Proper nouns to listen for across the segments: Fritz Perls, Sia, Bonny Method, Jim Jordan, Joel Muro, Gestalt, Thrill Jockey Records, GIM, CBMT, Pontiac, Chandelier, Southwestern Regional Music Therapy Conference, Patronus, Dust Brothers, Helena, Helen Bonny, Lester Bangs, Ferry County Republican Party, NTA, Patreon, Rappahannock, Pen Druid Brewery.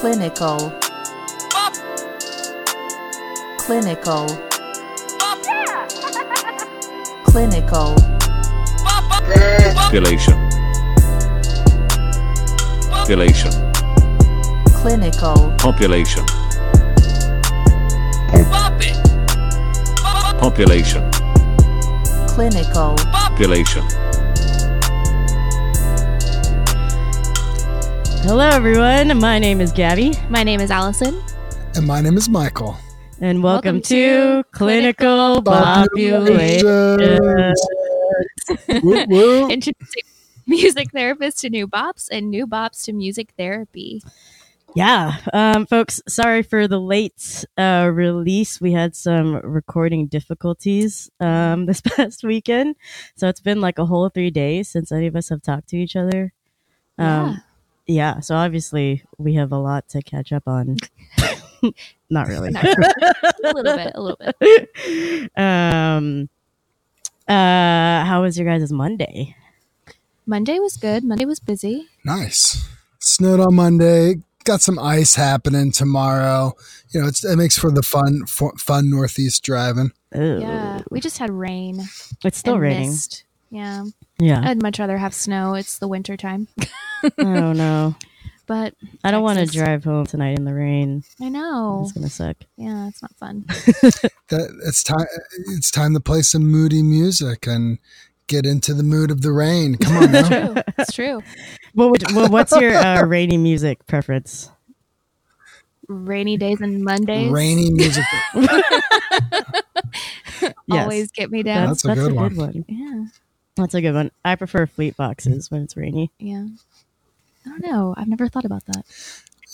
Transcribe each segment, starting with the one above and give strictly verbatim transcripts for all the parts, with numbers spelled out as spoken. clinical, uh. clinical, uh. Yeah. clinical, uh. Uh. elation, uh. elation, clinical, population, uh. population, clinical, population. Hello, everyone. My name is Gabby. My name is Allison. And my name is Michael. And welcome, welcome to, to Clinical Populations. Populations. Introducing music therapists to new bops and new bops to music therapy. Yeah. Um, folks, sorry for the late uh, release. We had some recording difficulties um, this past weekend. So it's been like a whole three days since any of us have talked to each other. Um, yeah. Yeah, so obviously we have a lot to catch up on. Not really. Not really. A little bit, a little bit. Um, uh, how was your guys' Monday? Monday was good. Monday was busy. Nice. Snowed on Monday. Got some ice happening tomorrow. You know, it's, it makes for the fun, for, fun Northeast driving. Ooh. Yeah, we just had rain. It's still raining. Mist. Yeah. Yeah. I'd much rather have snow. It's the winter time. I don't know. But I don't want to drive home tonight in the rain. I know. It's going to suck. Yeah, it's not fun. that, it's time it's time to play some moody music and get into the mood of the rain. Come on now. It's true. It's true. Well, what, well, what's your uh, rainy music preference? Rainy days and Mondays. Rainy music. Always get me down. That's, that's, a, that's good a good one. one. Yeah. That's a good one. I prefer fleet boxes when it's rainy. Yeah. I don't know. I've never thought about that.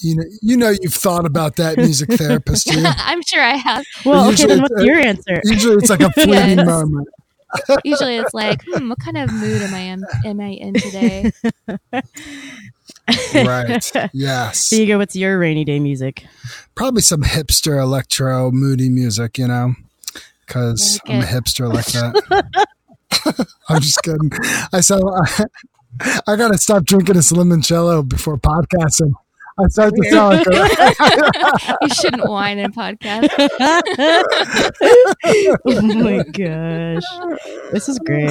You know, you know you've thought about that, music therapist. Too. I'm sure I have. Well, okay, then what's your answer? Usually it's like a fleeting yes. moment. Usually it's like, hmm, what kind of mood am I in, am I in today? Right. Yes. So you go, what's your rainy day music? Probably some hipster electro moody music, you know, because like I'm it. a hipster like that. I'm just kidding. I so I, I gotta stop drinking this limoncello before podcasting. I start to sound like a- you shouldn't whine in podcast. Oh my gosh, this is great.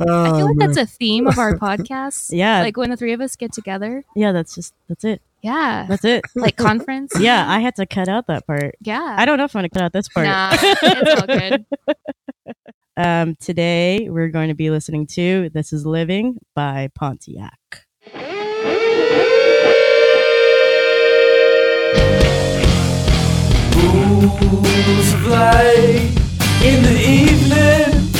Oh, I feel like man. that's a theme of our podcast. Yeah, like when the three of us get together. Yeah, that's just that's it. Yeah, that's it. Like conference. Yeah, I had to cut out that part. Yeah, I don't know if I'm gonna cut out this part. Nah, it's all good. Um, today, we're going to be listening to This Is Living by Pontiac. Pools of light in the evening,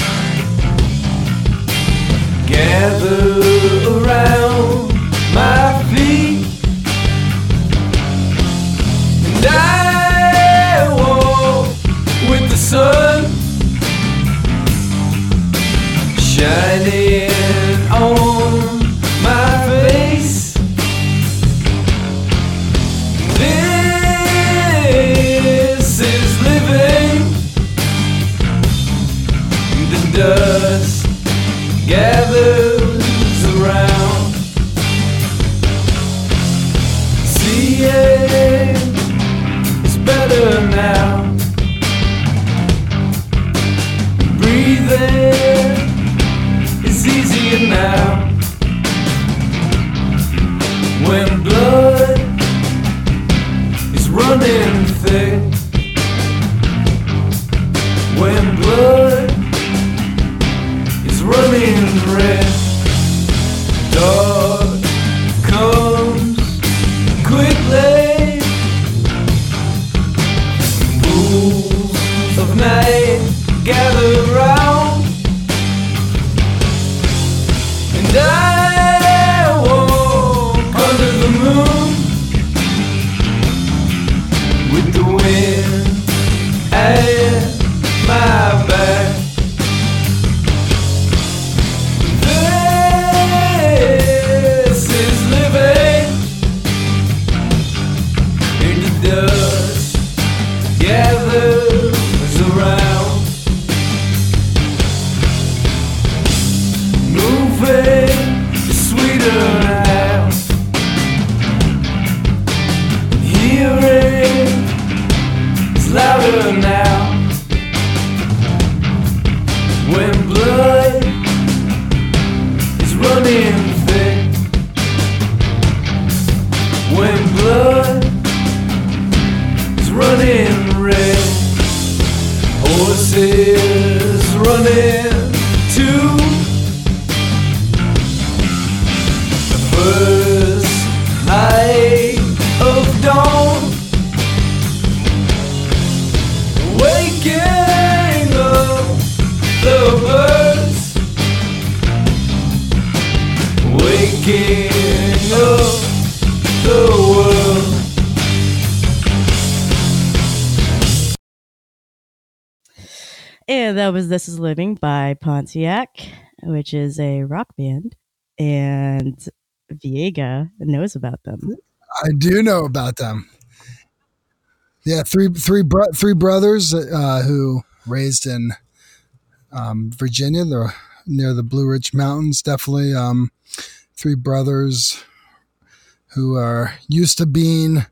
gather around my feet, and I walk with the sun shining on my face. This is living. The dust gathers around. See, it's better now. Breathing. Easier now, when blood is running thick, when blood is running red, dark comes quickly. when blood is running thick, when blood is running red, horses running too. The first light of dawn, waking up the birds, waking up the world. And that was This Is Living by Pontiac, which is a rock band, and Viega knows about them. I do know about them. Yeah, three three bro- three brothers uh, who raised in um, Virginia, the, near the Blue Ridge Mountains. Definitely, um, three brothers who are used to being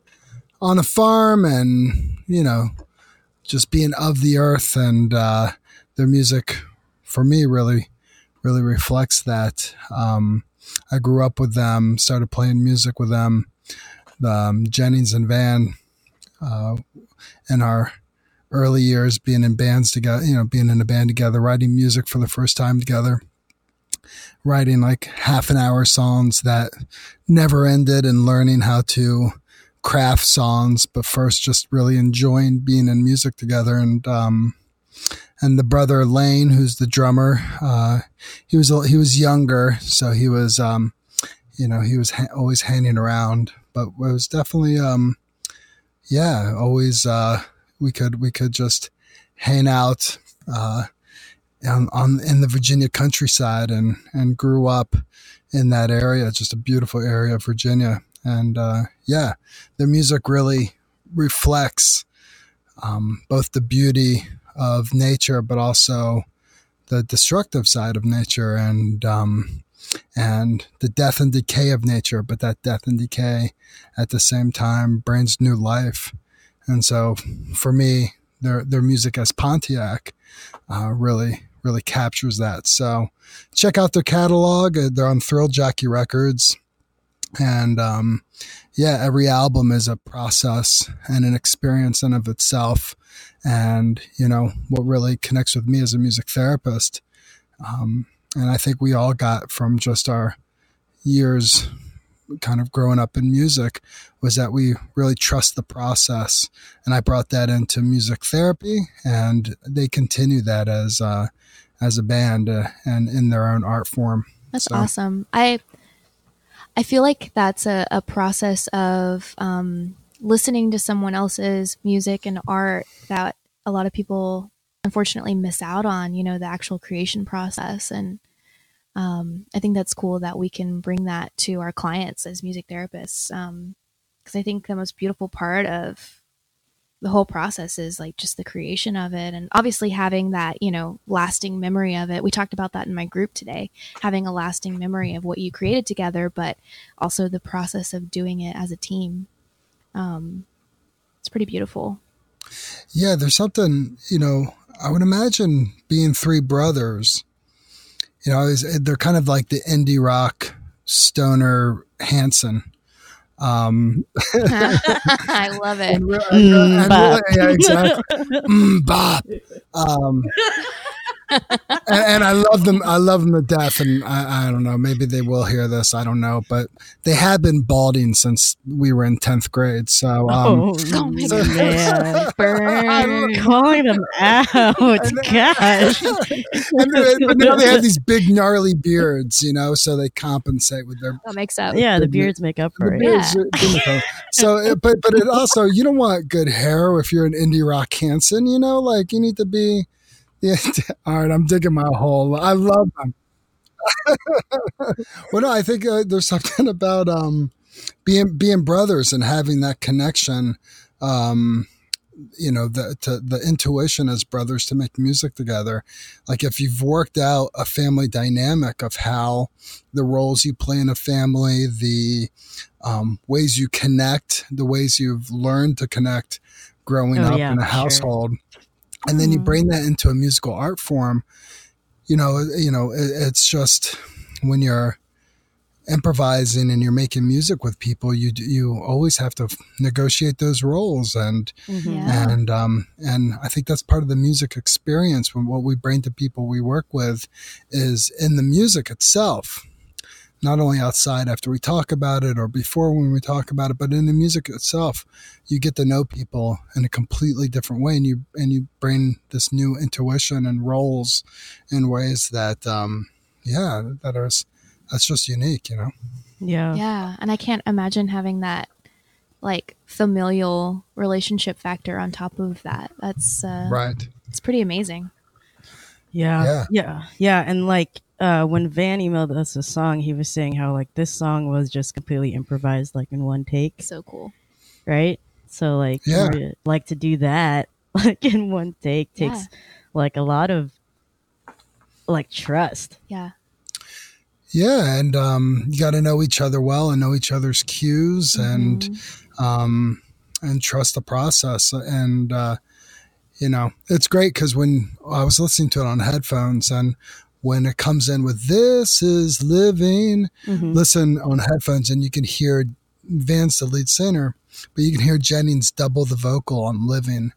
on a farm and, you know, just being of the earth. And uh, their music, for me, really, really reflects that. Um, I grew up with them, started playing music with them. The um, Jennings and Van. Uh, in our early years, being in bands together, you know, being in a band together, writing music for the first time together, writing like half an hour songs that never ended, and learning how to craft songs, but first just really enjoying being in music together. And um, and the brother Lane, who's the drummer, uh, he was he was younger, so he was um, you know he was ha- always hanging around, but it was definitely. Um, Yeah, always. Uh, we could we could just hang out uh, on, on in the Virginia countryside, and, and grew up in that area. Just a beautiful area of Virginia, and uh, yeah, their music really reflects um, both the beauty of nature, but also the destructive side of nature, and um, and the death and decay of nature, but that death and decay at the same time brings new life. And so for me, their their music as Pontiac uh, really, really captures that. So check out their catalog. They're on Thrill Jockey Records. And um, yeah, every album is a process and an experience in of itself. And, you know, what really connects with me as a music therapist, um, and I think we all got from just our years kind of growing up in music, was that we really trust the process. And I brought that into music therapy, and they continue that as uh, as a band uh, and in their own art form. That's so awesome. I I feel like that's a, a process of um, listening to someone else's music and art that a lot of people unfortunately miss out on, you know, the actual creation process. And um, I think that's cool that we can bring that to our clients as music therapists, um, because I think the most beautiful part of the whole process is like just the creation of it, and obviously having that, you know, lasting memory of it. We talked about that in my group today, having a lasting memory of what you created together, but also the process of doing it as a team. Um, it's pretty beautiful. Yeah, there's something, you know, I would imagine being three brothers, you know, they're kind of like the indie rock stoner Hanson. Um, I love it. And, and, mm, and bop. Really, yeah, exactly. mm, bop. Um, and, and I love them. I love them to death. And I, I don't know, maybe they will hear this. I don't know, but they have been balding since we were in tenth grade. So, um, oh, so, man, burn. Calling them out. And gosh. And they, but now they have these big gnarly beards, you know, so they compensate with their. That makes up. Yeah, the beards make up for it. Beards, yeah. So, but but it also, you don't want good hair if you're an indie rock Hanson, you know, like you need to be. Yeah. All right. I'm digging my hole. I love them. Well, no, I think uh, there's something about um, being being brothers and having that connection, um, you know, the to, the intuition as brothers to make music together. Like if you've worked out a family dynamic of how the roles you play in a family, the um, ways you connect, the ways you've learned to connect growing oh, up yeah, in a household. Sure. And then you bring that into a musical art form. you know, you know, it, it's just when you're improvising and you're making music with people, you you always have to negotiate those roles, and mm-hmm. yeah. and um and I think that's part of the music experience. When what we bring to people we work with is in the music itself, not only outside after we talk about it or before when we talk about it, but in the music itself, you get to know people in a completely different way, and you and you bring this new intuition and roles in ways that um yeah that are. That's just unique, you know? Yeah. Yeah. And I can't imagine having that like familial relationship factor on top of that. That's uh, right. It's pretty amazing. Yeah. Yeah. Yeah. yeah. And like uh, when Van emailed us a song, he was saying how like this song was just completely improvised, like in one take. So cool. Right. So like, yeah. to, like to do that like in one take takes yeah. like a lot of like trust. Yeah. Yeah, and um, you got to know each other well and know each other's cues, mm-hmm. and um, and trust the process. And uh, you know, it's great because when I was listening to it on headphones, and when it comes in with "This Is Living," mm-hmm. listen on headphones, and you can hear Vance, the lead singer, but you can hear Jennings double the vocal on "Living."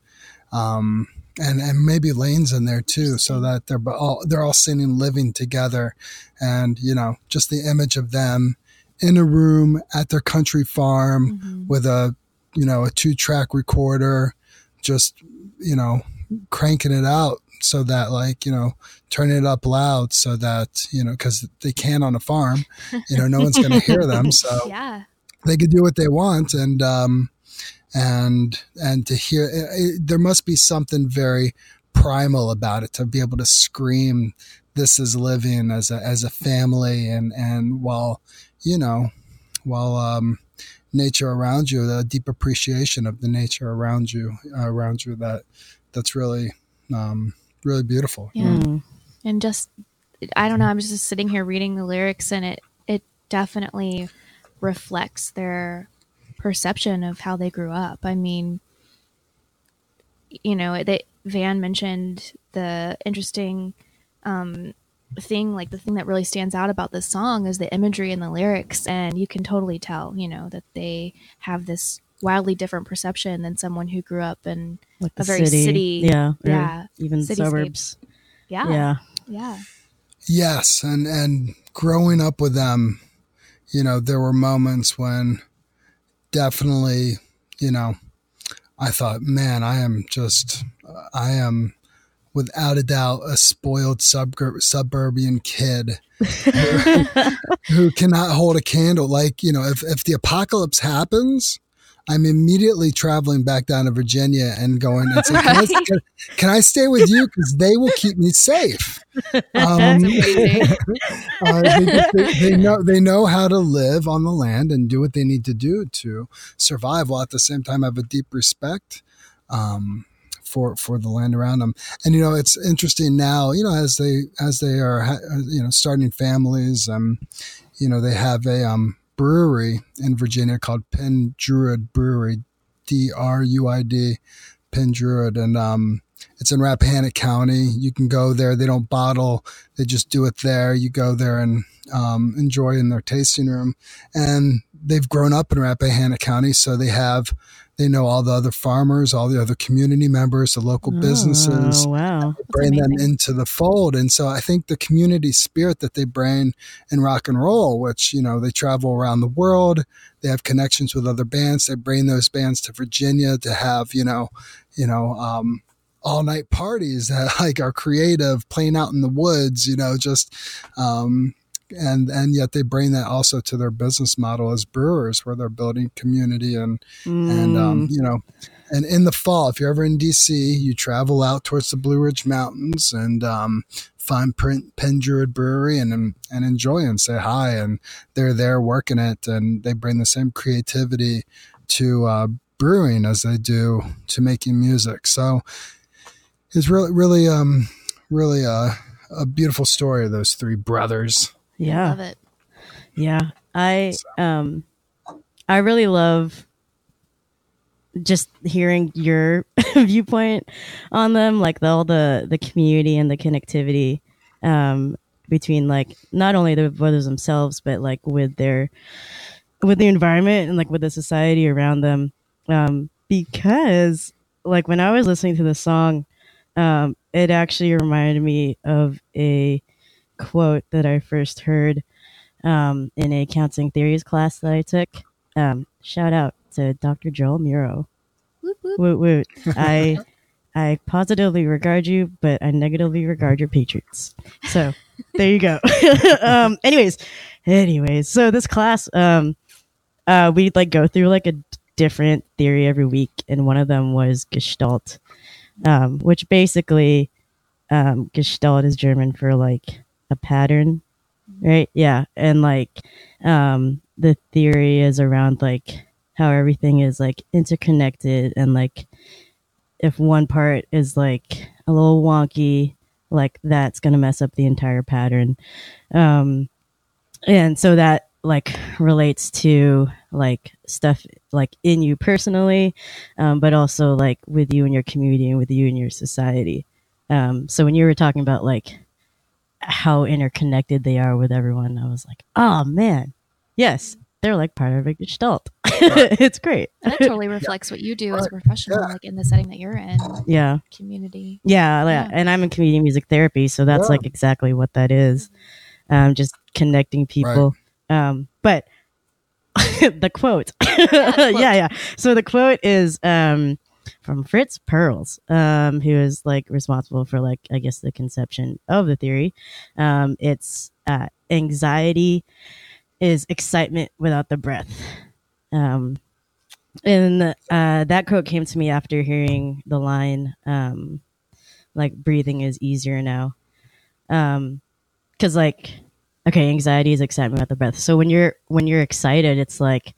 Um, And and maybe Lane's in there too, so that they're all they're all singing "Living" together, and you know, just the image of them in a room at their country farm mm-hmm. with a you know a two track recorder, just you know cranking it out so that like you know turn it up loud so that you know because they can on a farm, you know no one's going to hear them, so yeah. they could do what they want and. um And and to hear, it, it, there must be something very primal about it to be able to scream, "This is living" as a as a family, and and while you know, while um, nature around you, the deep appreciation of the nature around you, uh, around you that that's really um, really beautiful. Yeah, mm. and just I don't know. I'm just sitting here reading the lyrics, and it it definitely reflects their. Perception of how they grew up. I mean, you know, they, Van mentioned the interesting um, thing, like the thing that really stands out about this song is the imagery and the lyrics. And you can totally tell, you know, that they have this wildly different perception than someone who grew up in like a very city. city yeah. Yeah. Even cityscapes. Suburbs. Yeah. Yeah. Yeah. Yes. And, and growing up with them, you know, there were moments when, definitely, you know, I thought, man, I am just, I am without a doubt a spoiled subgr- suburban kid who, who cannot hold a candle. Like, you know, if, if the apocalypse happens, I'm immediately traveling back down to Virginia and going, and saying, can, I, can, can I stay with you? Because they will keep me safe. Um, uh, they, they, they, know, they know how to live on the land and do what they need to do to survive while at the same time have a deep respect um, for for the land around them. And, you know, it's interesting now, you know, as they, as they are, you know, starting families, um, you know, they have a um, – brewery in Virginia called Pen Druid Brewery, D R U I D, Pen Druid, and um, it's in Rappahannock County. You can go there. They don't bottle. They just do it there. You go there and um, enjoy in their tasting room. And they've grown up in Rappahannock County, so they have they know all the other farmers, all the other community members, the local oh, businesses. Wow. Bring them into the fold. And so I think the community spirit that they bring in rock and roll, which, you know, they travel around the world, they have connections with other bands, they bring those bands to Virginia to have, you know, you know, um, all night parties that like are creative, playing out in the woods, you know, just um And and yet they bring that also to their business model as brewers, where they're building community and mm. and um, you know, and in the fall, if you're ever in D C, you travel out towards the Blue Ridge Mountains and um, find Pen Druid Brewery and and enjoy and say hi. And they're there working it, and they bring the same creativity to uh, brewing as they do to making music. So it's really really um, really a, a beautiful story of those three brothers. Yeah. Love it. Yeah. I um I really love just hearing your viewpoint on them, like the, all the the community and the connectivity um, between like not only the brothers themselves, but like with their with the environment and like with the society around them. Um, because like when I was listening to the song, um, it actually reminded me of a quote that I first heard um, in a counseling theories class that I took. Um, shout out to Doctor Joel Muro. Woot, woot. Woot, woot. I I positively regard you, but I negatively regard your Patriots. So there you go. um, anyways, anyways, so this class, um, uh, we like go through like a different theory every week, and one of them was Gestalt, um, which basically um, Gestalt is German for like a pattern, right? Yeah, and like um, the theory is around like how everything is like interconnected, and like if one part is like a little wonky, like that's gonna mess up the entire pattern, um, and so that like relates to like stuff like in you personally, um, but also like with you and your community and with you and your society. Um, so when you were talking about like how interconnected they are with everyone, I was like, oh man, yes, they're like part of a Gestalt. It's great. That totally reflects yeah. what you do as a professional, yeah. like in the setting that you're in. Yeah. Community. Yeah, yeah. And I'm in community music therapy, so that's yeah. like exactly what that is. Um, just connecting people. Right. Um, but the quote. Yeah, the quote. yeah, yeah. So the quote is um, from Fritz Perls, um, who is like responsible for like, I guess, the conception of the theory. Um, it's uh, anxiety is excitement without the breath. Um, and uh, that quote came to me after hearing the line, um, like, breathing is easier now. Um, 'cause like, okay, anxiety is excitement without the breath. So when you're, when you're excited, it's like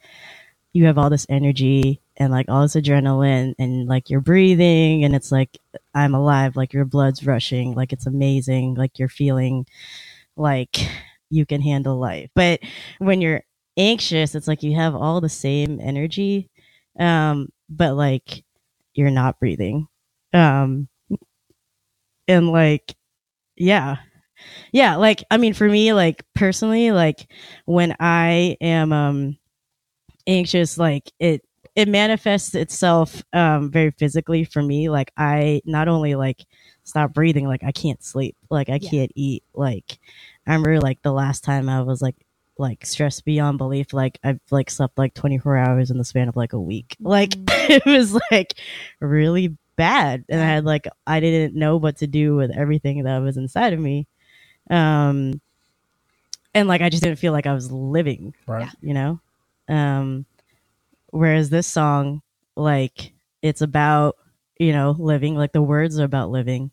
you have all this energy and like all this adrenaline and like you're breathing and it's like, I'm alive. Like your blood's rushing. Like it's amazing. Like you're feeling like you can handle life. But when you're anxious, it's like you have all the same energy, um, but like you're not breathing. Um, and like, yeah, yeah. Like, I mean, for me, like personally, like when I am, um, anxious, like it, it manifests itself, um, very physically for me. Like I not only like stop breathing, like I can't sleep, like I yeah. can't eat, like, I remember like the last time I was like like stressed beyond belief, like I've like slept like twenty-four hours in the span of like a week. Like mm. it was like really bad. And I had like I didn't know what to do with everything that was inside of me. Um and like I just didn't feel like I was living. Right. You know? Um whereas this song, like it's about, you know, living, like the words are about living.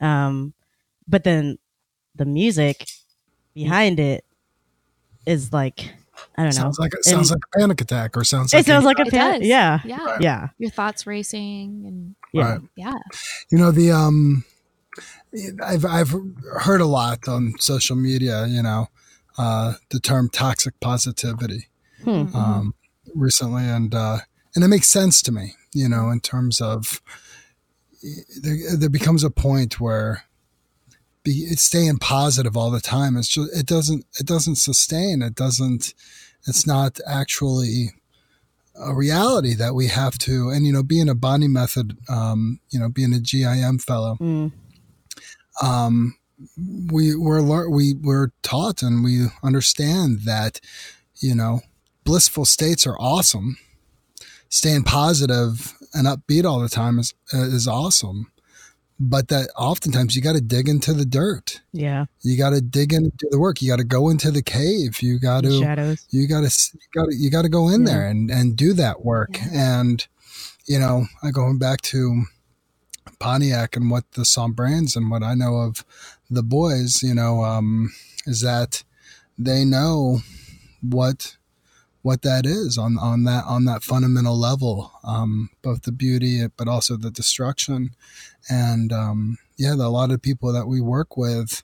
Um but then the music behind it is like, I don't know. Sounds like it sounds and, like a panic attack, or sounds. Like it sounds a, like a panic. Yeah, yeah, right. yeah. Your thoughts racing, and yeah, right. yeah. You know the um, I've I've heard a lot on social media. You know, uh, the term toxic positivity mm-hmm. um, recently, and uh, and it makes sense to me. You know, in terms of there, there becomes a point where. Be, it's staying positive all the time. It's just, it doesn't, it doesn't sustain. It doesn't, it's not actually a reality that we have to, and, you know, being a Bonny Method, um, you know, being a G I M fellow, mm. um, we were, we were taught and we understand that, you know, blissful states are awesome. Staying positive and upbeat all the time is, is awesome. But that oftentimes you got to dig into the dirt. Yeah. You got to dig into the work. You got to go into the cave. You got to, shadows. you got to, you got to, you got to go in yeah. there and, and do that work. Yeah. And, you know, I going back to Pontiac and what the song brands and what I know of the boys, you know, um, is that they know what, what that is on, on that, on that fundamental level, um, both the beauty, but also the destruction. And, um, yeah, the, a lot of people that we work with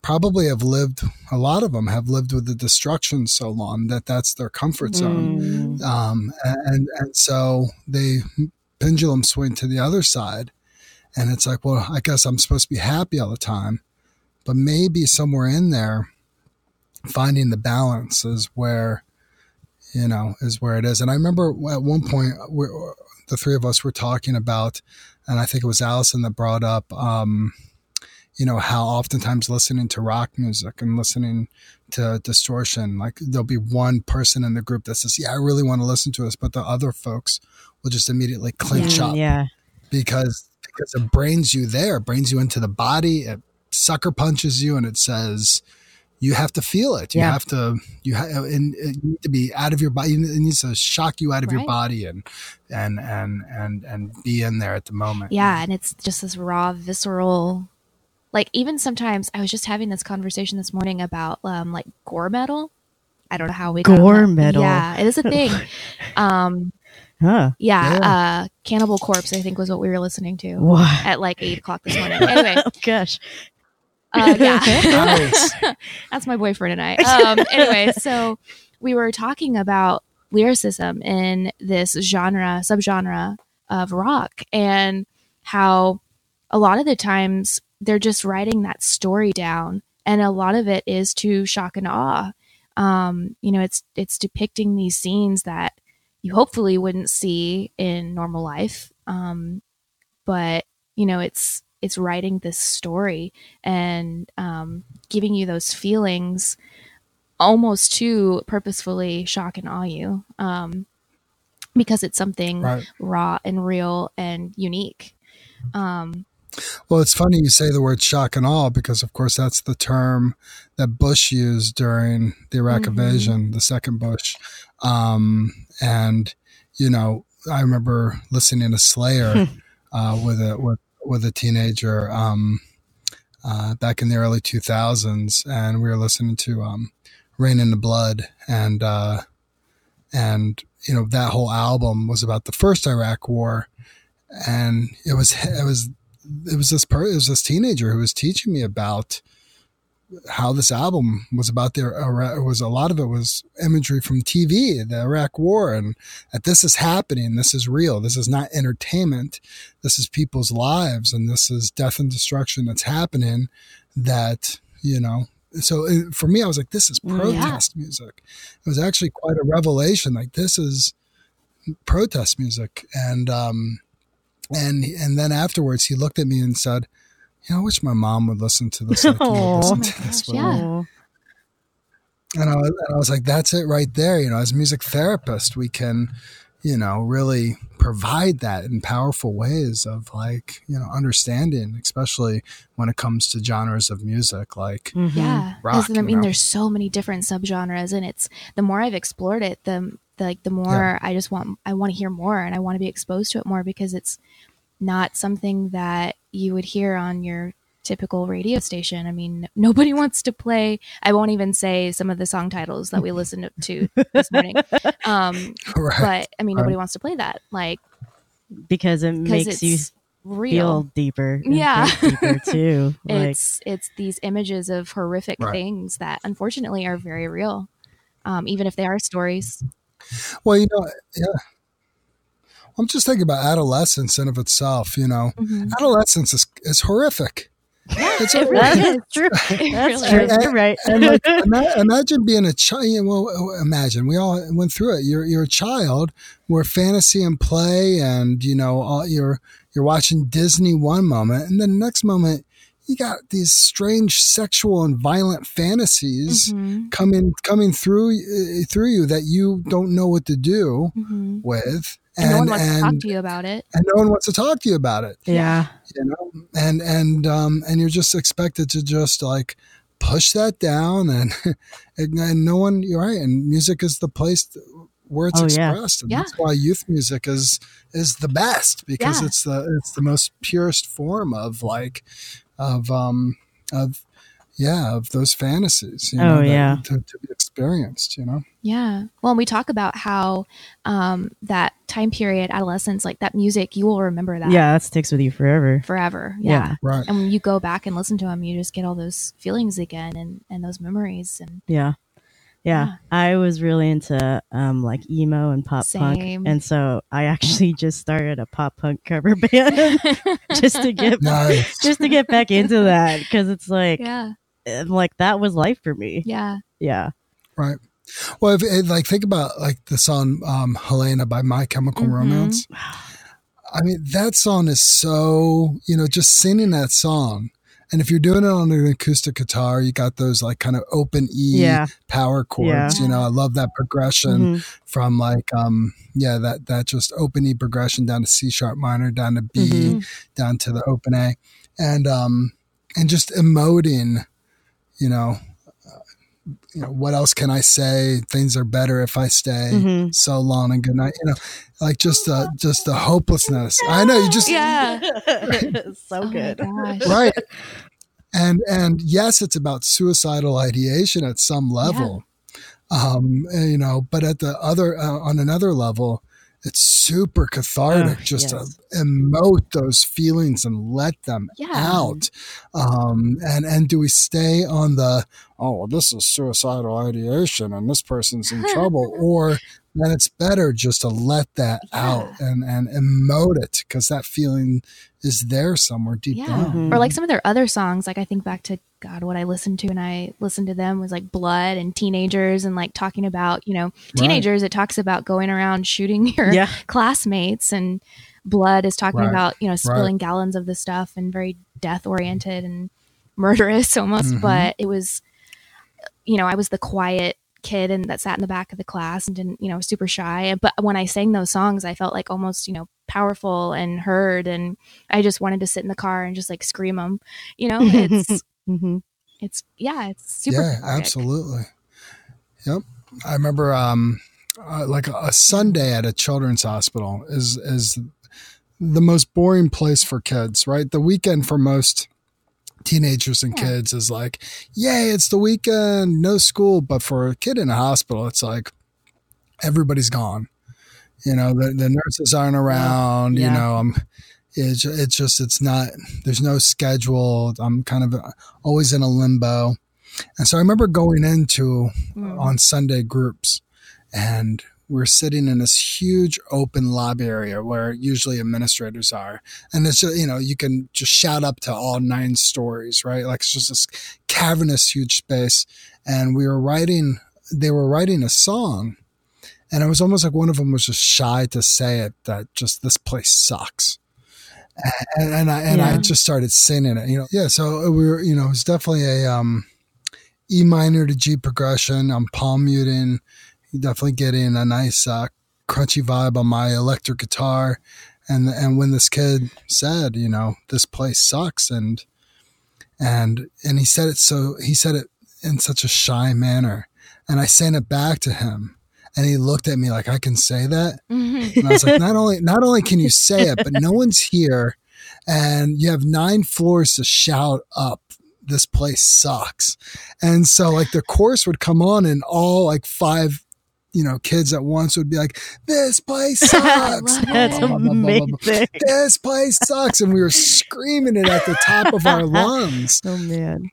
probably have lived, a lot of them have lived with the destruction so long that that's their comfort zone. Mm. Um, and, and so they pendulum swing to the other side and it's like, well, I guess I'm supposed to be happy all the time, But maybe somewhere in there, finding the balance is where, you know, is where it is. And I remember at one point, we, the three of us were talking about, and I think it was Allison that brought up, um, you know, how oftentimes listening to rock music and listening to distortion, like there'll be one person in the group that says, yeah, I really want to listen to this, but the other folks will just immediately clinch yeah, up yeah. because because it brings you there, brings you into the body, it sucker punches you, and it says you have to feel it. You yeah. have to you ha- and it need to be out of your body. It needs to shock you out of right. your body and and and and and be in there at the moment. Yeah, and it's just this raw, visceral. Like, even sometimes, I was just having this conversation this morning about, um, like, gore metal. I don't know how we got gore metal. Yeah, it is a thing. Um, huh. Yeah, yeah. Uh, Cannibal Corpse, I think, was what we were listening to what? at, like, eight o'clock this morning. Anyway. Oh, gosh. Uh, yeah. Nice. That's my boyfriend and I. Um, anyway, so we were talking about lyricism in this genre, subgenre of rock, and how a lot of the times they're just writing that story down, and a lot of it is to shock and awe. Um, you know, it's it's depicting these scenes that you hopefully wouldn't see in normal life, um, but you know, it's it's writing this story and um, giving you those feelings, almost to purposefully shock and awe you, um, because it's something right. raw and real and unique. Um, Well, it's funny you say the word shock and awe, because, of course, that's the term that Bush used during the Iraq mm-hmm. invasion, the second Bush. Um, and, you know, I remember listening to Slayer uh, with a with, with a teenager um, uh, back in the early two thousands. And we were listening to um, Rain in the Blood. And, uh, and, you know, that whole album was about the first Iraq war. And it was it was. It was this per- it was this teenager who was teaching me about how this album was about their Iraq. Was a lot of it was imagery from T V, the Iraq War, and that this is happening. This is real. This is not entertainment. This is people's lives, and this is death and destruction that's happening. That you know. So it, for me, I was like, this is protest yeah. music. It was actually quite a revelation. Like, this is protest music, and. um, And and then afterwards, he looked at me and said, "You know, I wish my mom would listen to this. Like, you would listen to oh this gosh, yeah. And I, and I was like, "That's it right there." You know, as music therapists, we can, you know, really provide that in powerful ways of, like, you know, understanding, especially when it comes to genres of music, like mm-hmm. yeah. rock. I mean, know? There's so many different subgenres, and it's the more I've explored it, the The, like the more yeah. I just want, I want to hear more, and I want to be exposed to it more, because it's not something that you would hear on your typical radio station. I mean, nobody wants to play. I won't even say some of the song titles that we listened to this morning. Um, right. But I mean, nobody right. wants to play that, like, because it makes you real. feel deeper. Yeah. Deeper too. Like, it's, it's these images of horrific right. things that unfortunately are very real. Um, even if they are stories. Well, you know, yeah. I'm just thinking about adolescence in of itself. You know, mm-hmm. adolescence is is horrific. It's horrific. That is true. That's true. You're right. And, like, imagine being a child. Well, imagine we all went through it. You're you're a child where fantasy and play, and you know, all, you're you're watching Disney one moment, and then the next moment. You got these strange sexual and violent fantasies mm-hmm. coming coming through uh, through you that you don't know what to do mm-hmm. with, and, and no one wants and, to talk to you about it. And no one wants to talk to you about it. Yeah, you know, and and um, and you're just expected to just, like, push that down, and and, and no one. You're right, and music is the place to, where it's oh, expressed, yeah. and yeah. that's why youth music is is the best, because yeah. it's the it's the most purest form of like. Of um of yeah of those fantasies, you know, oh that, yeah to, to be experienced, you know. Yeah, well, and we talk about how um that time period, adolescence, like that music, you will remember that. Yeah, that sticks with you forever, forever. Yeah, yeah. Right. And when you go back and listen to them, you just get all those feelings again and and those memories, and yeah, Yeah, yeah. I was really into um, like emo and pop Same. punk. And so I actually just started a pop punk cover band just to get nice. just to get back into that, because it's like, yeah. like that was life for me. Yeah. Yeah. Right. Well, if, if, like think about like the song um, Helena by My Chemical mm-hmm. Romance. I mean, that song is so, you know, just singing that song. And if you're doing it on an acoustic guitar, you got those like kind of open E yeah. power chords. Yeah. You know, I love that progression mm-hmm. from like, um, yeah, that, that just open E progression down to C sharp minor, down to B, mm-hmm. down to the open A, and, um, and just emoting, you know, uh, you know, what else can I say? Things are better if I stay mm-hmm. so long and good night, you know, like just the, just the hopelessness. I know you just, yeah, right? So good. Oh, right. And, and yes, it's about suicidal ideation at some level, yeah. um, you know, but at the other, uh, on another level, it's super cathartic oh, just yes. to emote those feelings and let them yeah. out. Um, and, and do we stay on the, oh, well, this is suicidal ideation and this person's in trouble, or then it's better just to let that yeah. out and, and emote it, because that feeling is there somewhere deep yeah. down. Mm-hmm. Or like some of their other songs, like I think back to, God, what I listened to when I listened to them was like Blood and Teenagers, and like talking about, you know, teenagers, right. it talks about going around shooting your yeah. classmates, and Blood is talking right. about, you know, spilling right. gallons of this stuff and very death oriented and murderous almost. Mm-hmm. But it was, you know, I was the quiet kid and that sat in the back of the class and didn't, you know, super shy. But when I sang those songs, I felt like almost, you know, powerful and heard. And I just wanted to sit in the car and just like scream them, you know, it's, Mm-hmm. It's yeah, it's super. Yeah, perfect. Absolutely. Yep, I remember um, uh, like a, a Sunday at a children's hospital is is the most boring place for kids, right? The weekend for most teenagers and yeah. kids is like, yay, it's the weekend, no school. But for a kid in a hospital, it's like everybody's gone. You know, the, the nurses aren't around. Yeah. You know, I'm. It's, it's just, it's not, there's no schedule. I'm kind of always in a limbo. And so I remember going into mm. on Sunday groups, and we're sitting in this huge open lobby area where usually administrators are. And it's, just, you know, you can just shout up to all nine stories, right? Like it's just this cavernous, huge space. And we were writing, they were writing a song. And it was almost like one of them was just shy to say it, that just this place sucks. And, and I and yeah. I just started singing it, you know. Yeah, so we were, you know, it was definitely a um, E minor to G progression. I'm palm muting. You're definitely getting a nice uh, crunchy vibe on my electric guitar. And and when this kid said, you know, this place sucks, and and and he said it so he said it in such a shy manner, and I sang it back to him. And he looked at me like, I can say that? Mm-hmm. And I was like, not only not only can you say it, but no one's here. And you have nine floors to shout up, this place sucks. And so like the chorus would come on, and all like five, you know, kids at once would be like, this place sucks. That's blah, blah, blah, blah, blah, blah. This place sucks. And we were screaming it at the top of our lungs. Oh, man.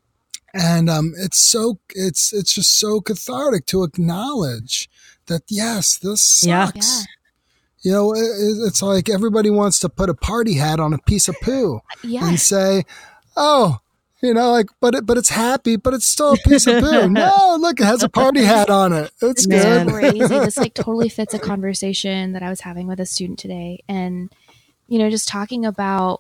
And um, it's so it's it's just so cathartic to acknowledge that, yes, this sucks. Yeah. You know, it, it's like everybody wants to put a party hat on a piece of poo yeah. and say, oh, you know, like, but it, but it's happy, but it's still a piece of poo. No, look, it has a party hat on it. It's good. Crazy. This like totally fits a conversation that I was having with a student today. And, you know, just talking about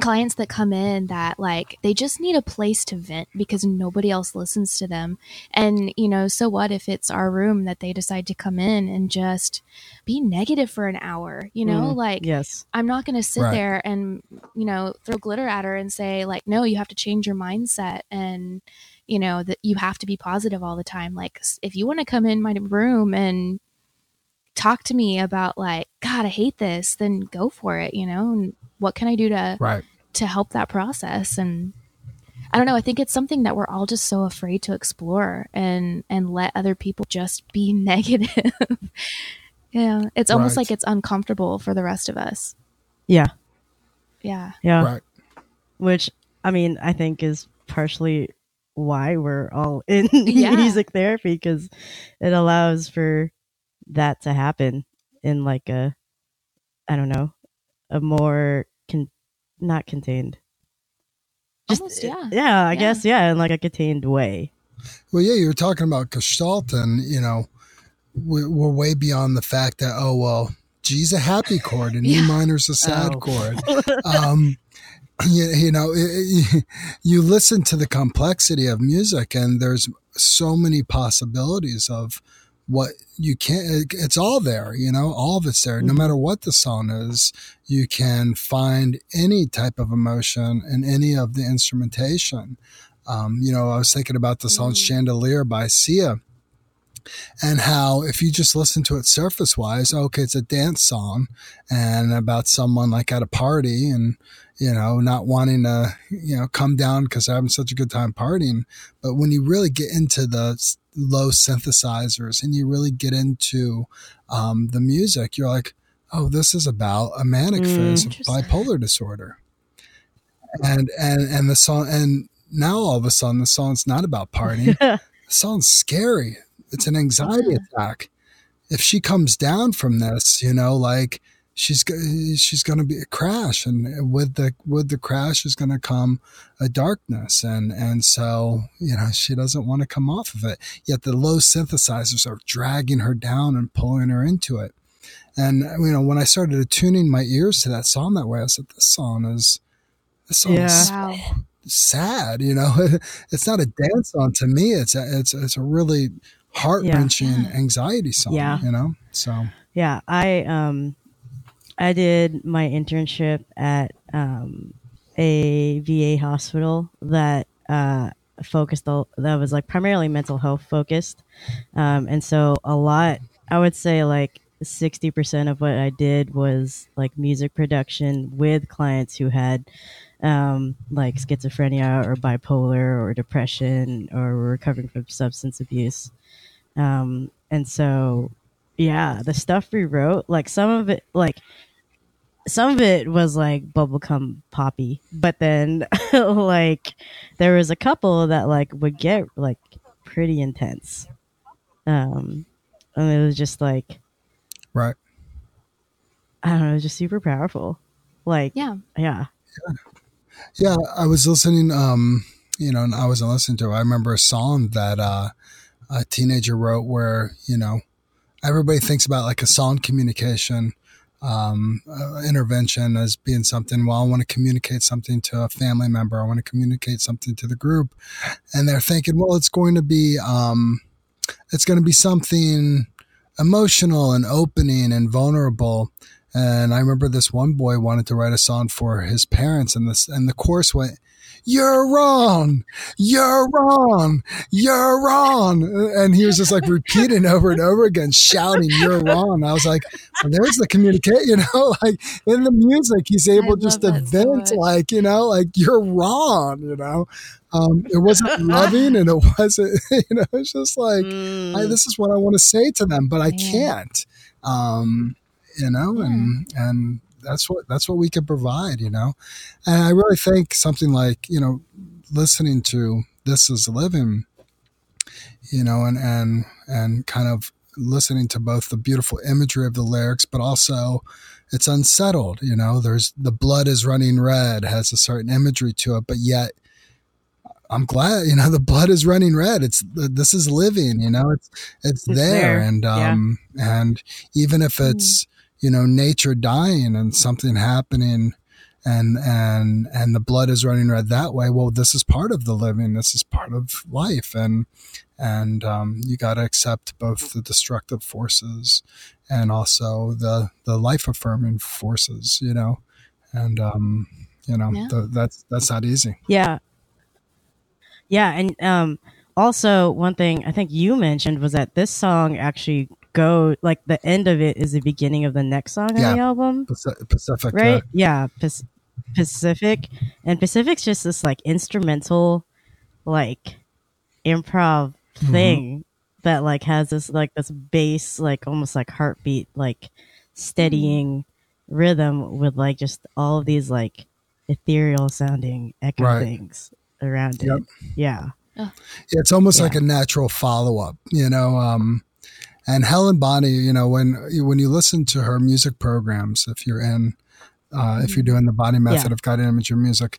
clients that come in that like they just need a place to vent because nobody else listens to them. And, you know, so what if it's our room that they decide to come in and just be negative for an hour, you know, mm, like, yes. I'm not going to sit right. there and, you know, throw glitter at her and say like, no, you have to change your mindset. And, you know, that you have to be positive all the time. Like if you want to come in my room and talk to me about like, God, I hate this, then go for it, you know, and what can I do to right. to help that process? And I don't know, I think it's something that we're all just so afraid to explore and and let other people just be negative. Yeah, it's almost right. like it's uncomfortable for the rest of us. Yeah. Yeah. Yeah. Right. Which, I mean, I think is partially why we're all in yeah. music therapy, because it allows for that to happen in like a, I don't know, a more con- not contained. Just, Almost, yeah. Yeah, I yeah. guess, yeah, in like a contained way. Well, yeah, you were talking about Gestalt, and, you know, we're, we're way beyond the fact that, oh, well, G's a happy chord and yeah. E minor's a sad oh. chord. Um, you, you know, it, you listen to the complexity of music, and there's so many possibilities of what you can, it's all there, you know, all of it's there. No matter what the song is, you can find any type of emotion in any of the instrumentation. Um, you know, I was thinking about the song mm-hmm. Chandelier by Sia, and how if you just listen to it surface wise, okay, it's a dance song and about someone like at a party and, you know, not wanting to, you know, come down because they're having such a good time partying. But when you really get into the low synthesizers and you really get into um, the music, you're like, oh, this is about a manic mm, phase of bipolar disorder. And, and, and the song, and now all of a sudden the song's not about partying. The song's scary. It's an anxiety yeah. attack. If she comes down from this, you know, like she's she's going to be a crash, and with the with the crash is going to come a darkness, and and so you know she doesn't want to come off of it. Yet the low synthesizers are dragging her down and pulling her into it. And you know, when I started attuning my ears to that song that way, I said, "This song is this song yeah. is." Wow. Sad, you know, it's not a dance song to me. It's a, it's it's a really heart wrenching yeah. anxiety song. Yeah. You know, so yeah, I um, I did my internship at um a V A hospital that uh focused that was like primarily mental health focused, um, and so a lot I would say like sixty percent of what I did was like music production with clients who had um, like schizophrenia or bipolar or depression or recovering from substance abuse. Um, and so, yeah, the stuff we wrote, like some of it, like some of it was like bubblegum poppy, but then like there was a couple that like would get like pretty intense. Um, and it was just like, right. I don't know. It's just super powerful. Like, yeah. Yeah. Yeah. I was listening, um, you know, and I wasn't listening to it. I remember a song that uh, a teenager wrote where, you know, everybody thinks about like a song communication um, uh, intervention as being something, well, I want to communicate something to a family member. I want to communicate something to the group. And they're thinking, well, it's going to be, um, it's going to be something emotional and opening and vulnerable. And I remember this one boy wanted to write a song for his parents, and this and the chorus went, "You're wrong, you're wrong, you're wrong," and he was just like repeating over and over again, shouting, "You're wrong." I was like, well, "There's the communicate," you know, like in the music, he's able I just to vent, so like you know, like "You're wrong," you know. Um, it wasn't loving, and it wasn't, you know, it's just like mm. I, this is what I want to say to them, but I yeah. can't. Um, you know, yeah. and and. That's what that's what we can provide, you know. And I really think something like, you know, listening to This Is Living, you know, and and and kind of listening to both the beautiful imagery of the lyrics, but also it's unsettled, you know. There's the blood is running red has a certain imagery to it, but yet I'm glad, you know, the blood is running red. It's this is living, you know. It's it's, it's there. there, and um yeah. and even if it's mm-hmm. you know, nature dying and something happening and, and, and the blood is running red that way. Well, this is part of the living. This is part of life. And, and, um, you got to accept both the destructive forces and also the, the life affirming forces, you know, and, um, you know, yeah. the, that's, that's not easy. Yeah. Yeah. And, um, also one thing I think you mentioned was that this song actually go like the end of it is the beginning of the next song yeah. on the album, Pacific, right? Yeah, Pac- Pacific, and Pacific's just this like instrumental, like improv thing mm-hmm. that like has this like this bass, like almost like heartbeat, like steadying mm-hmm. rhythm with like just all of these like ethereal sounding echo right. things around yep. it. Yeah, Oh. Yeah, it's almost yeah. like a natural follow-up, you know. Um, and Helen Bonny, you know, when when you listen to her music programs, if you're in, uh, if you're doing the Bonny Method yeah. of guided imagery music,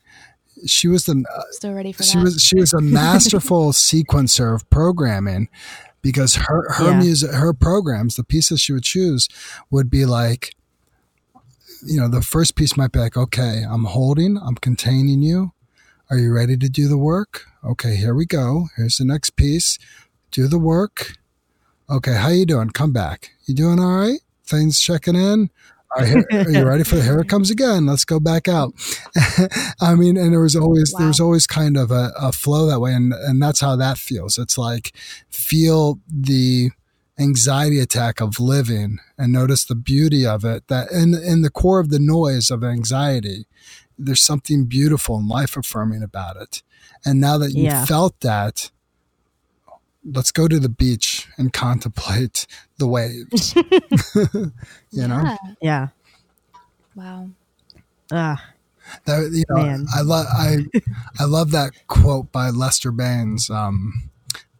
she was the uh, still ready for she that. was she was a masterful sequencer of programming, because her her yeah. music, her programs, the pieces she would choose would be like, you know, the first piece might be like, okay, I'm holding, I'm containing you. Are you ready to do the work? Okay, here we go. Here's the next piece. Do the work. Okay, how you doing? Come back. You doing all right? Things checking in? Are, here, are you ready for the, here it comes again. Let's go back out. I mean, and there was always, wow. there was always kind of a, a flow that way. And, and that's how that feels. It's like, feel the anxiety attack of living and notice the beauty of it, that in, in the core of the noise of anxiety, there's something beautiful and life affirming about it. And now that you yeah. felt that, let's go to the beach and contemplate the waves. you yeah. know? Yeah. Wow. Ah. That, you know, Man. I love I I love that quote by Lester Bangs. Um,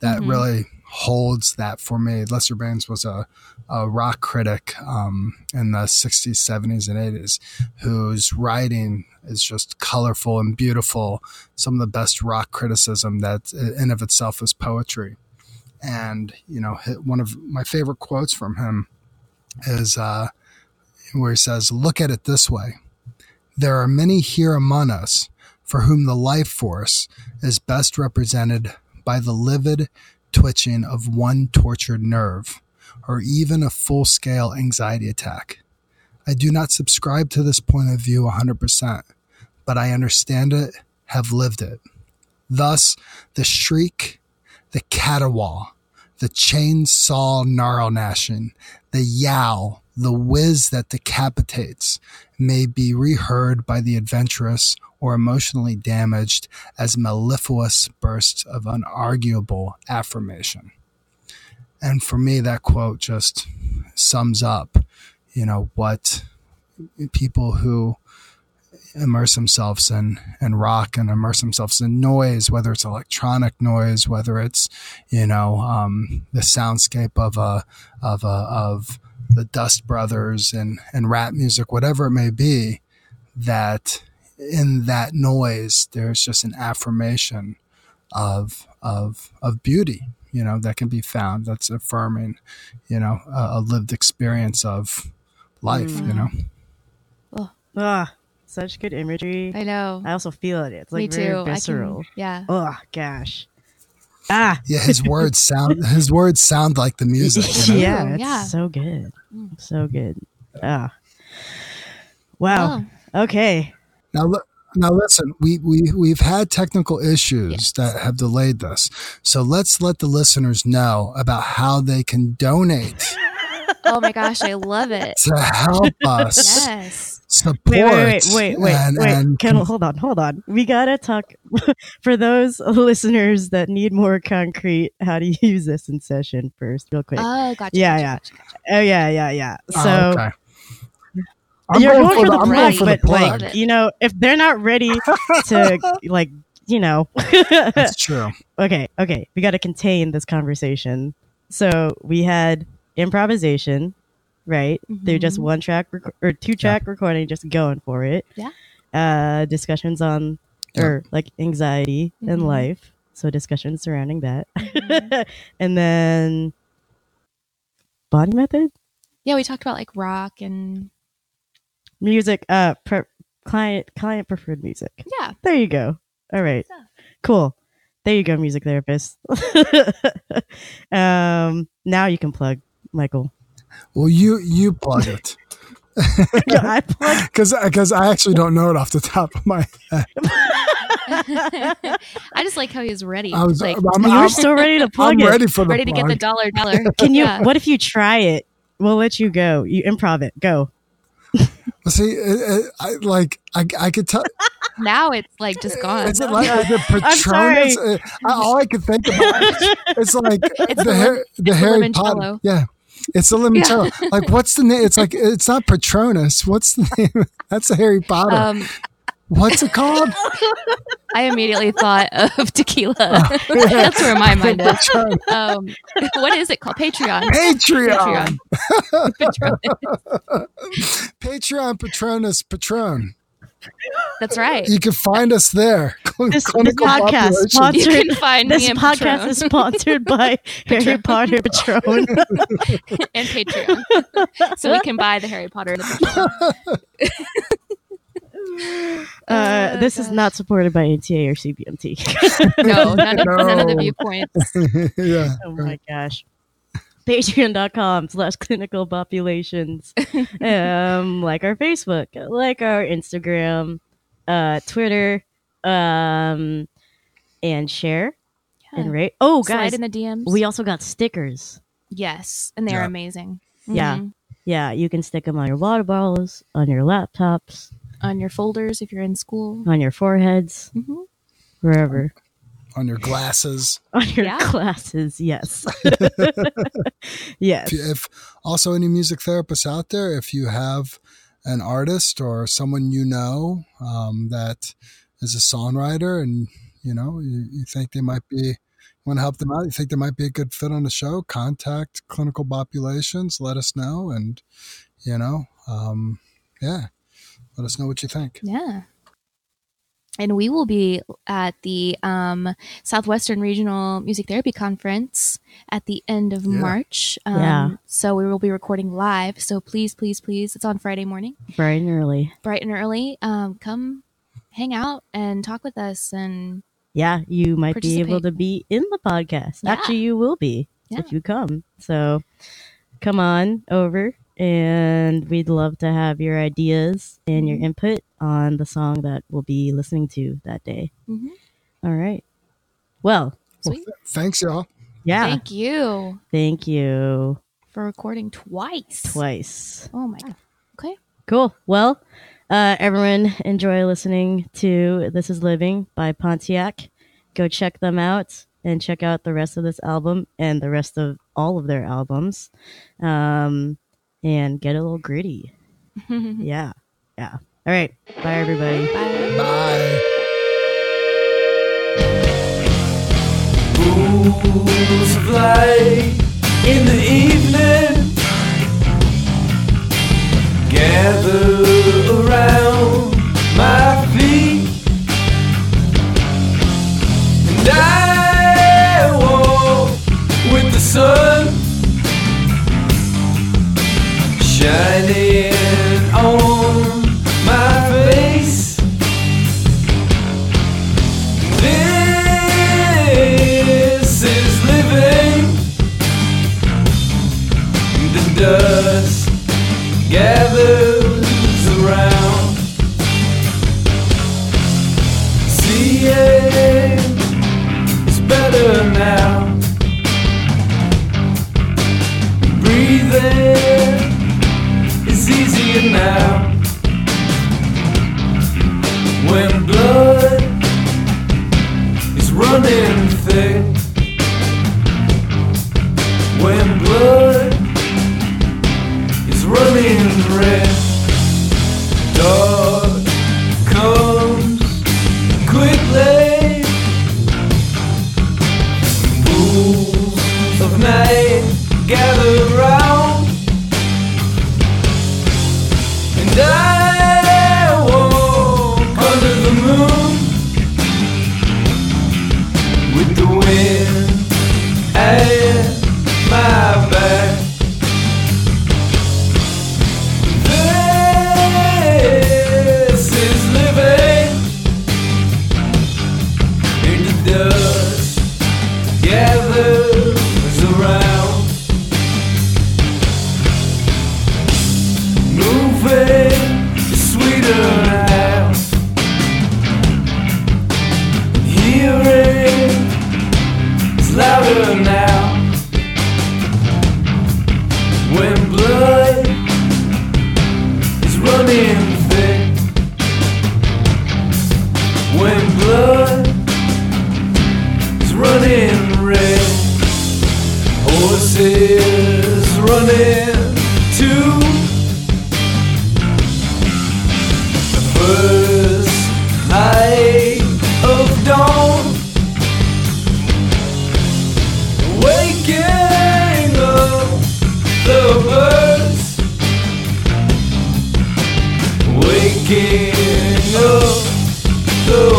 that mm-hmm. really holds that for me. Lester Bangs was a, a rock critic um, in the sixties, seventies, and eighties, whose writing is just colorful and beautiful. Some of the best rock criticism that in of itself is poetry. And, you know, one of my favorite quotes from him is uh, where he says, "Look at it this way. There are many here among us for whom the life force is best represented by the livid twitching of one tortured nerve, or even a full-scale anxiety attack. I do not subscribe to this point of view one hundred percent, but I understand it, have lived it. Thus, the shriek, the caterwaul, the chainsaw gnarl gnashing, the yowl, the whiz that decapitates, may be reheard by the adventurous or emotionally damaged as mellifluous bursts of unarguable affirmation." And for me, that quote just sums up, you know, what people who immerse themselves in, in rock and immerse themselves in noise, whether it's electronic noise, whether it's, you know, um, the soundscape of a, of a, of the Dust Brothers and, and rap music, whatever it may be, that in that noise, there's just an affirmation of, of, of beauty, you know, that can be found. That's affirming, you know, a, a lived experience of life, mm. you know? Oh. Ah, such good imagery. I know. I also feel it. It's like Me very too. visceral. Can, yeah. Oh gosh. Ah. Yeah. His words sound, his words sound like the music. You know? Yeah. It's yeah. so good. So good. Ah. Wow. Oh. Okay. Now, look. Now listen, we, we, we've had technical issues yes. that have delayed this. So let's let the listeners know about how they can donate. Oh my gosh, I love it. To help us yes. support. Wait, wait, wait, wait, and, wait. And Kendall, hold on, hold on. We got to talk. For those listeners that need more concrete, how to use this in session first, real quick. Oh, gotcha. Yeah, gotcha, yeah. Gotcha, gotcha. Oh, yeah, yeah, yeah. So. Oh, okay. I'm You're going for the, the plug, but plug. like you know, if they're not ready to, like you know, that's true. Okay, okay, we got to contain this conversation. So we had improvisation, right? Mm-hmm. They're just one track rec- or two track yeah. recording, just going for it. Yeah. Uh, discussions on yeah. or like anxiety mm-hmm. and life. So discussions surrounding that, mm-hmm. and then Bonny Method. Yeah, we talked about like rock and. Music, uh, pre- client, client preferred music. Yeah. There you go. All right. Yeah. Cool. There you go, music therapist. um, now you can plug, Michael. Well, you, you plug it. No, I plug because because I actually don't know it off the top of my head. I just like how he's ready. I was, like, I'm, I'm, you're still ready to plug I'm it. I'm ready for the ready plug. to get the dollar dollar. Can you? Yeah. What if you try it? We'll let you go. You improv it. Go. See, it, it, I like I, I could tell. Now it's like just gone. Is it like, like the Patronus? Uh, all I could think about is, it's like it's the, a, Har- the Harry Potter. Yeah, it's a limoncello. Yeah. Like, what's the name? It's like it's not Patronus. What's the name? That's a Harry Potter. Um, What's it called? I immediately thought of tequila. Oh, yeah. That's where my mind is. Um, what is it called? Patreon. Patreon. Patreon. Patronus. Patreon, Patronus, Patron. That's right. You can find us there. This, this podcast, sponsored, you can find this me and podcast Patron. Is sponsored by Harry Potter Patron and Patreon, so we can buy the Harry Potter. And the Patron. uh, uh, this gosh. is not supported by N T A or C B M T. no, none of, no, none of the viewpoints. Yeah. Oh my gosh. Patreon.com slash clinical populations. Um, like our Facebook, like our Instagram, uh, Twitter, um, and share yeah. and rate. Oh, guys. Slide in the D Ms. We also got stickers. Yes. And they're yeah. amazing. Mm-hmm. Yeah. Yeah. You can stick them on your water bottles, on your laptops, on your folders if you're in school, on your foreheads, mm-hmm. wherever. On your glasses. On your yeah. glasses, yes. Yes. If, if also any music therapists out there, if you have an artist or someone you know um, that is a songwriter and, you know, you, you think they might be, want to help them out, you think they might be a good fit on the show, contact Clinical Populations, let us know. And, you know, um, yeah, let us know what you think. Yeah. And we will be at the um, Southwestern Regional Music Therapy Conference at the end of yeah. March. Um, yeah. So we will be recording live. So please, please, please. It's on Friday morning. Bright and early. Bright and early. Um, come hang out and talk with us. And yeah, you might be able to be in the podcast. Yeah. Actually, you will be yeah. if you come. So come on over. And we'd love to have your ideas and your input on the song that we'll be listening to that day. Mm-hmm. All right. Well, well, thanks, y'all. Yeah. Thank you. Thank you. For recording twice. Twice. Oh, my God. Okay. Cool. Well, uh, everyone, enjoy listening to This Is Living by Pontiac. Go check them out and check out the rest of this album and the rest of all of their albums. Um... And get a little gritty. Yeah. Yeah. All right. Bye, everybody. Bye. Bye. Pools of light in the evening. Gather around my feet. And I walk with the sun. Shining on my face. This is living. The dust gathers around. See it, it's better now. Breathing easier now. When blood is running thick. When blood is running red. Dark comes quickly. Pools of night gather round. I walk under the moon with the wind at my back. This is living in the dust gathers around. Moving. Now. Hearing is louder now. When blood is running thick. When blood is running red. Horses running too. First gang of lovers waking up the